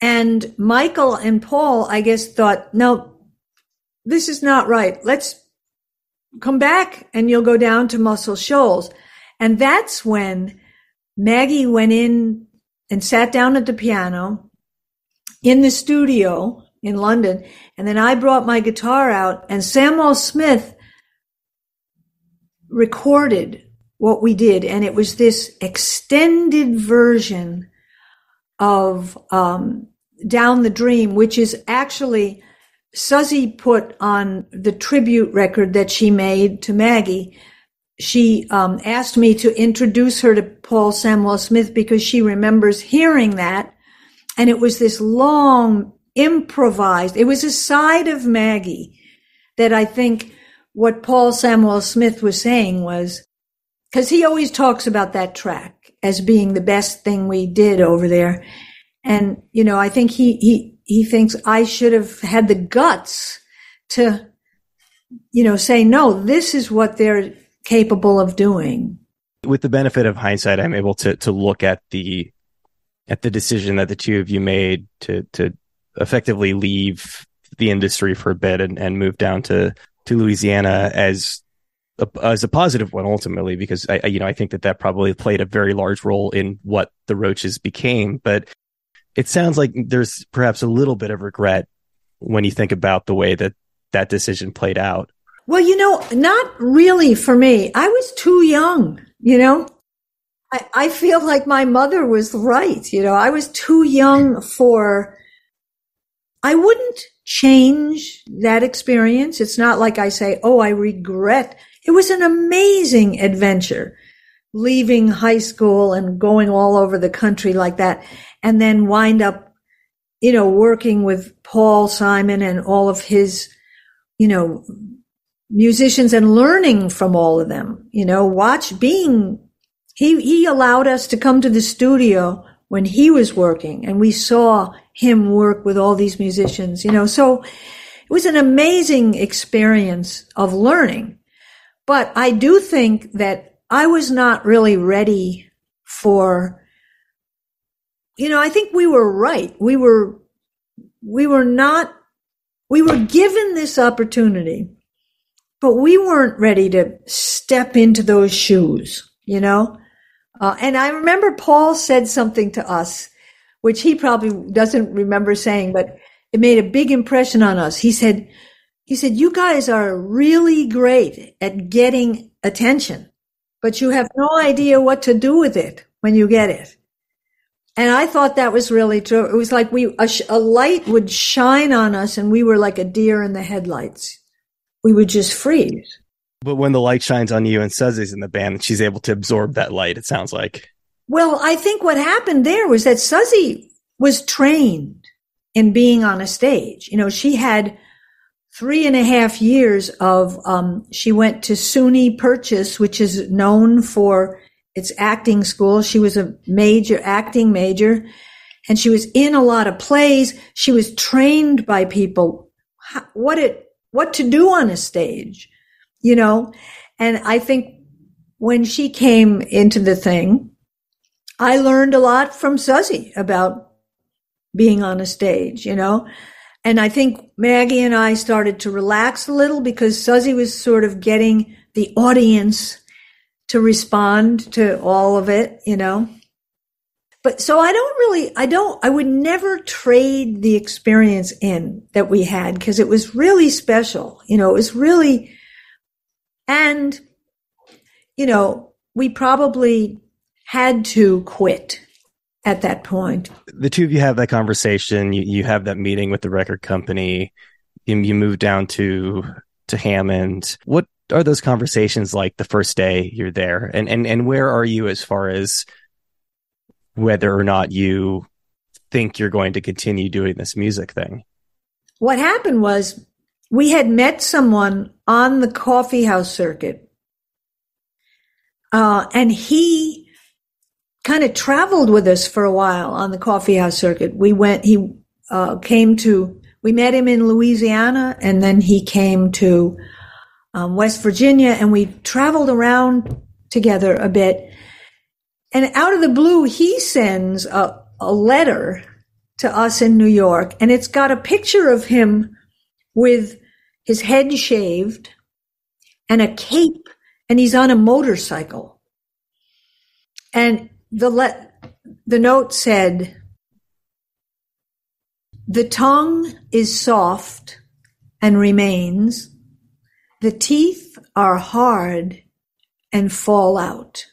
And Michael and Paul, I guess, thought, no, this is not right. Let's come back and you'll go down to Muscle Shoals. And that's when Maggie went in and sat down at the piano in the studio in London. And then I brought my guitar out and Samwell-Smith recorded what we did. And it was this extended version of um, Down the Dream, which is actually Suzy put on the tribute record that she made to Maggie. She um, asked me to introduce her to Paul Samwell-Smith because she remembers hearing that. And it was this long improvised, it was a side of Maggie that I think what Paul Samwell-Smith was saying was, because he always talks about that track as being the best thing we did over there. And, you know, I think he, he, he thinks I should have had the guts to, you know, say, no, this is what they're capable of doing. With the benefit of hindsight, I'm able to, to look at the, at the decision that the two of you made to, to effectively leave the industry for a bit and, and move down to, to Louisiana as a, as a positive one ultimately, because I, you know, I think that that probably played a very large role in what the Roaches became, but it sounds like there's perhaps a little bit of regret when you think about the way that that decision played out. Well, you know, not really for me. I was too young, you know, I, I feel like my mother was right. You know, I was too young for, I wouldn't change that experience. It's not like I say, oh, I regret. It was an amazing adventure, leaving high school and going all over the country like that, and then wind up, you know, working with Paul Simon and all of his, you know, musicians and learning from all of them, you know, watch being, he, he allowed us to come to the studio when he was working and we saw him work with all these musicians, you know, so it was an amazing experience of learning. But I do think that I was not really ready for, you know, I think we were right. We were, we were not, we were given this opportunity, but we weren't ready to step into those shoes, you know? Uh, and I remember Paul said something to us, which he probably doesn't remember saying, but it made a big impression on us. He said, he said, you guys are really great at getting attention, but you have no idea what to do with it when you get it. And I thought that was really true. It was like we, a, sh- a light would shine on us and we were like a deer in the headlights. We would just freeze. But when the light shines on you and Suzy's in the band, she's able to absorb that light, it sounds like. Well, I think what happened there was that Suzy was trained in being on a stage. You know, she had three and a half years of, um, she went to SUNY Purchase, which is known for its acting school. She was a major acting major and she was in a lot of plays. She was trained by people what it, what to do on a stage, you know? And I think when she came into the thing, I learned a lot from Suzy about being on a stage, you know? And I think Maggie and I started to relax a little because Suzy was sort of getting the audience to respond to all of it, you know? But so I don't really, I don't, I would never trade the experience in that we had because it was really special, you know, it was really, and, you know, we probably had to quit at that point. The two of you have that conversation. You, you have that meeting with the record company. You, you move down to to Hammond. What are those conversations like the first day you're there? And and and where are you as far as whether or not you think you're going to continue doing this music thing? What happened was we had met someone on the Coffee House Circuit, uh, and he kind of traveled with us for a while on the Coffee House Circuit. We went, he uh, came to, we met him in Louisiana and then he came to um, West Virginia, and we traveled around together a bit. And out of the blue, he sends a, a letter to us in New York, and it's got a picture of him with his head shaved and a cape, and he's on a motorcycle. And the le- the note said, "The tongue is soft and remains. The teeth are hard and fall out."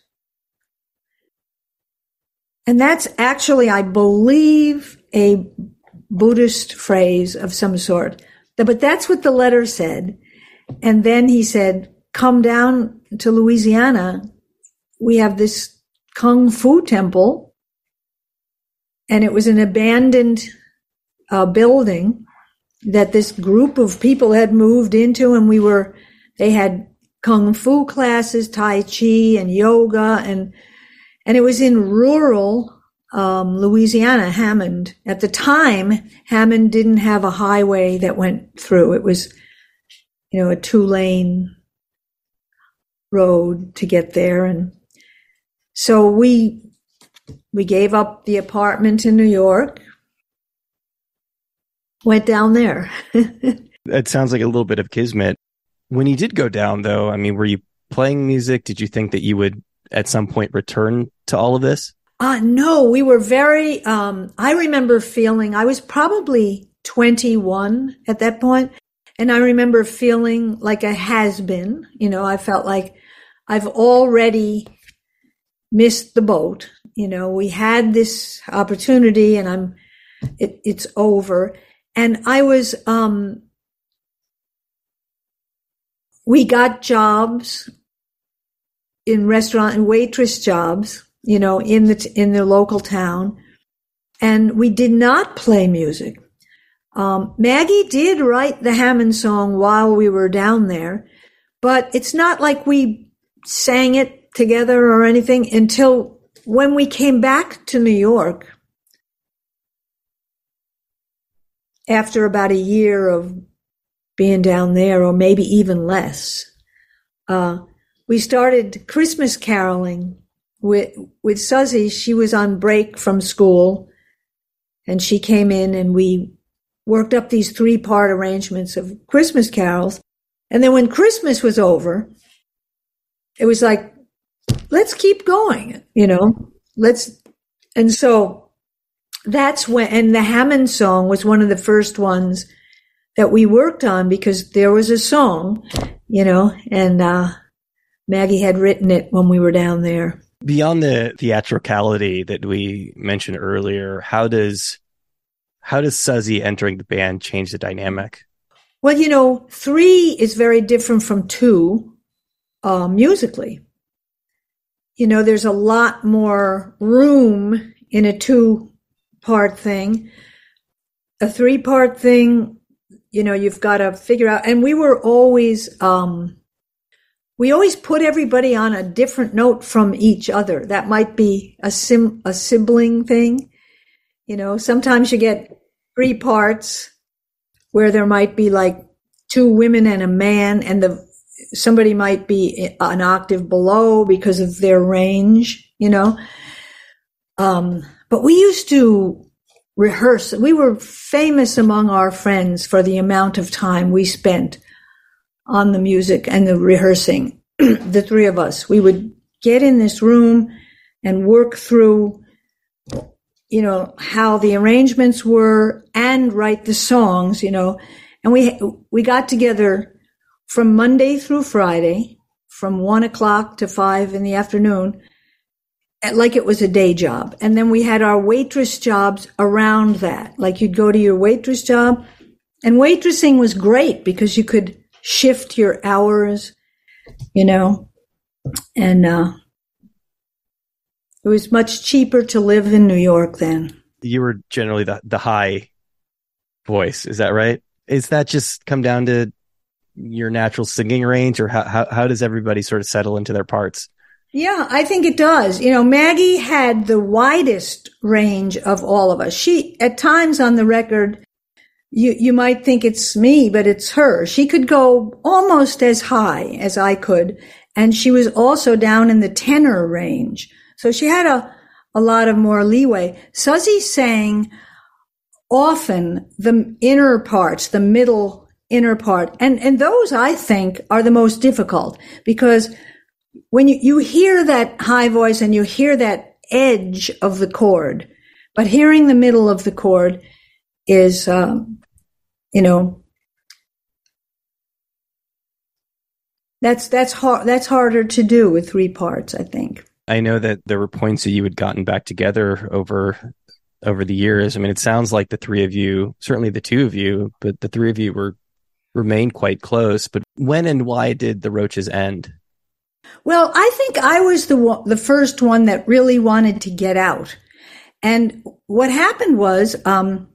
And that's actually, I believe, a Buddhist phrase of some sort. But that's what the letter said. And then he said, "Come down to Louisiana. We have this Kung Fu temple." And it was an abandoned uh, building that this group of people had moved into. And we were, they had Kung Fu classes, Tai Chi and yoga. And, and it was in rural Um, Louisiana, Hammond. At the time, Hammond didn't have a highway that went through. It was, you know, a two-lane road to get there. And so we we gave up the apartment in New York, went down there. That sounds like a little bit of kismet. When you did go down, though, I mean, were you playing music? Did you think that you would at some point return to all of this? Uh, no, we were very, um, I remember feeling, I was probably twenty-one at that point, and I remember feeling like a has-been. You know, I felt like I've already missed the boat. You know, we had this opportunity and I'm, it, it's over. And I was, um, we got jobs in restaurant and waitress jobs, you know, in the, in the local town. And we did not play music. Um, Maggie did write the Hammond song while we were down there, but it's not like we sang it together or anything until when we came back to New York after about a year of being down there, or maybe even less. Uh, we started Christmas caroling With with Suzy. She was on break from school, and she came in, and we worked up these three-part arrangements of Christmas carols. And then when Christmas was over, it was like, let's keep going, you know. Let's, and so that's when, and the Hammond song was one of the first ones that we worked on, because there was a song, you know, and uh, Maggie had written it when we were down there. Beyond the theatricality that we mentioned earlier, how does how does Suzy entering the band change the dynamic? Well, you know, three is very different from two uh, musically. You know, there's a lot more room in a two-part thing. A three-part thing, you know, you've got to figure out. And we were always... Um, We always put everybody on a different note from each other. That might be a sim, a sibling thing. You know, sometimes you get three parts where there might be like two women and a man, and the somebody might be an octave below because of their range, you know. Um, but we used to rehearse. We were famous among our friends for the amount of time we spent on the music and the rehearsing. The three of us, we would get in this room and work through, you know, how the arrangements were and write the songs, you know. And we we got together from Monday through Friday, from one o'clock to five in the afternoon, like it was a day job. And then we had our waitress jobs around that. Like you'd go to your waitress job, and waitressing was great because you could shift your hours, you know, and uh, it was much cheaper to live in New York then. You were generally the, the high voice, is that right? Is that just come down to your natural singing range, or how, how, how does everybody sort of settle into their parts? Yeah, I think it does. You know, Maggie had the widest range of all of us. She, at times on the record, you, you might think it's me, but it's her. She could go almost as high as I could. And she was also down in the tenor range. So she had a, a lot of more leeway. Suzy sang often the inner parts, the middle inner part. And, and those, I think, are the most difficult, because when you, you hear that high voice and you hear that edge of the chord, but hearing the middle of the chord is, um, you know, That's that's hard. That's harder to do with three parts, I think. I know that there were points that you had gotten back together over over the years. I mean, it sounds like the three of you, certainly the two of you, but the three of you were remained quite close. But when and why did the Roaches end? Well, I think I was the one, the first one that really wanted to get out. And what happened was, um,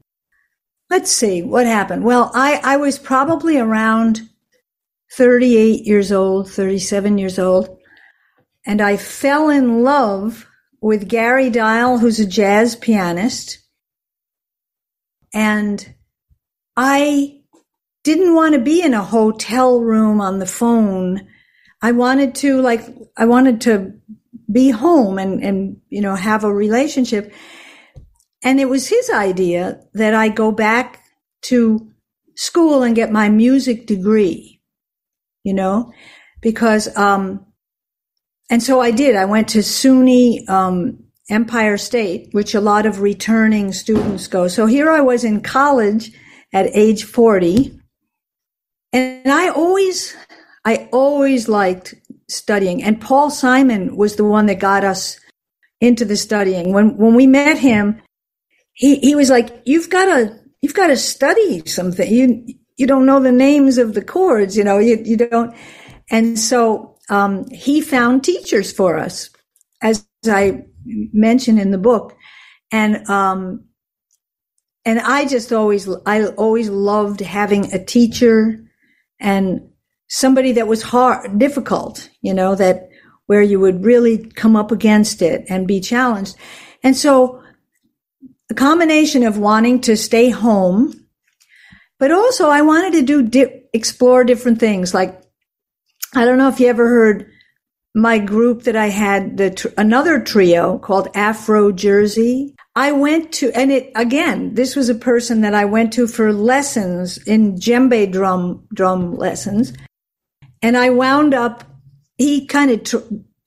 let's see, what happened? Well, I, I was probably around thirty-eight years old, thirty-seven years old. And I fell in love with Gary Dial, who's a jazz pianist. And I didn't want to be in a hotel room on the phone. I wanted to, like, I wanted to be home and, and, you know, have a relationship. And it was his idea that I go back to school and get my music degree. You know, because, um, and so I did. I went to SUNY um, Empire State, which a lot of returning students go. So here I was in college at age forty. And I always, I always liked studying. And Paul Simon was the one that got us into the studying. When, when we met him, he, he was like, you've got to, you've got to study something. You, You don't know the names of the chords, you know, you, you don't. And so um, he found teachers for us, as I mentioned in the book. And um, and I just always, I always loved having a teacher and somebody that was hard, difficult, you know, that where you would really come up against it and be challenged. And so a combination of wanting to stay home, but also I wanted to do dip, explore different things. Like, I don't know if you ever heard my group that I had, the tr- another trio called Afro Jersey. I went to, and it again, this was a person that I went to for lessons in djembe drum drum lessons, and I wound up. He kind of tr-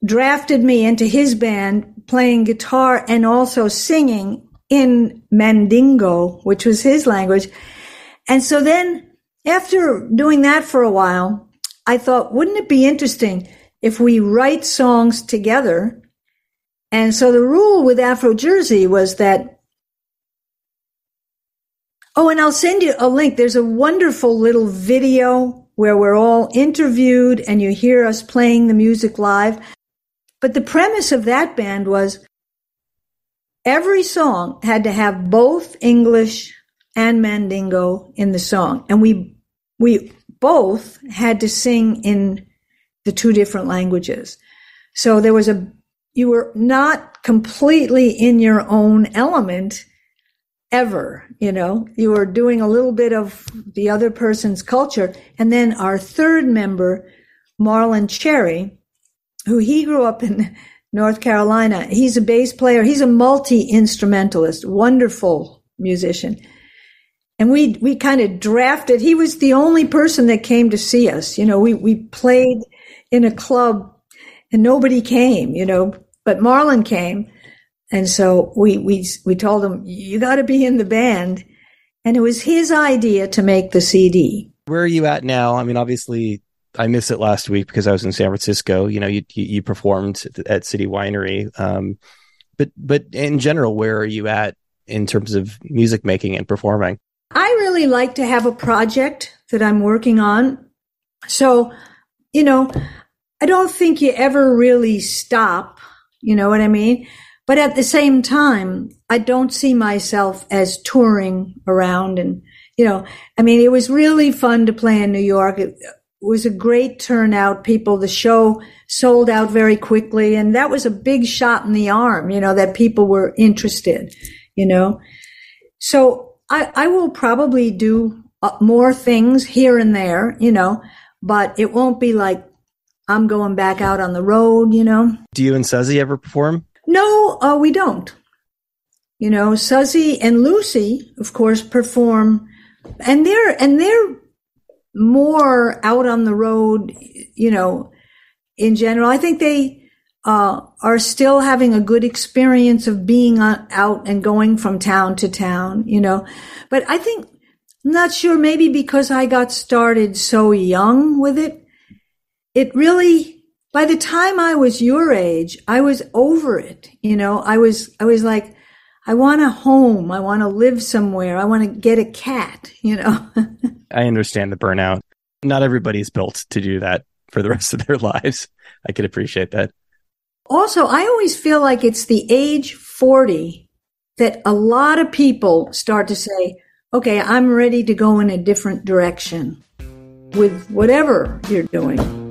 drafted me into his band, playing guitar and also singing in Mandingo, which was his language. And so then after doing that for a while, I thought, wouldn't it be interesting if we write songs together? And so the rule with Afro Jersey was that, oh, and I'll send you a link. There's a wonderful little video where we're all interviewed and you hear us playing the music live. But the premise of that band was every song had to have both English and Mandingo in the song. And we we both had to sing in the two different languages. So there was a, you were not completely in your own element ever, you know. You were doing a little bit of the other person's culture. And then our third member, Marlon Cherry, who he grew up in North Carolina. He's a bass player. He's a multi-instrumentalist, wonderful musician. And we we kind of drafted. He was the only person that came to see us. You know, we, we played in a club and nobody came, you know, but Marlon came. And so we we we told him, you got to be in the band. And it was his idea to make the C D. Where are you at now? I mean, obviously, I missed it last week because I was in San Francisco. You know, you you, you performed at City Winery. Um, but but in general, where are you at in terms of music making and performing? I really like to have a project that I'm working on. So, you know, I don't think you ever really stop, you know what I mean? But at the same time, I don't see myself as touring around. And, you know, I mean, it was really fun to play in New York. It was a great turnout. People, the show sold out very quickly. And that was a big shot in the arm, you know, that people were interested, you know. So I, I will probably do more things here and there, you know, but it won't be like I'm going back out on the road, you know. Do you and Suzy ever perform? No, uh, we don't. You know, Suzy and Lucy, of course, perform, and they're and they're more out on the road, you know, in general. I think they uh, are still having a good experience of being on, out and going from town to town, you know. But I think, I'm not sure, maybe because I got started so young with it, it really, by the time I was your age, I was over it, you know. I was, I was like, I want a home. I want to live somewhere. I want to get a cat, you know. I understand the burnout. Not everybody's built to do that for the rest of their lives. I could appreciate that. Also, I always feel like it's the age forty that a lot of people start to say, okay, I'm ready to go in a different direction with whatever you're doing.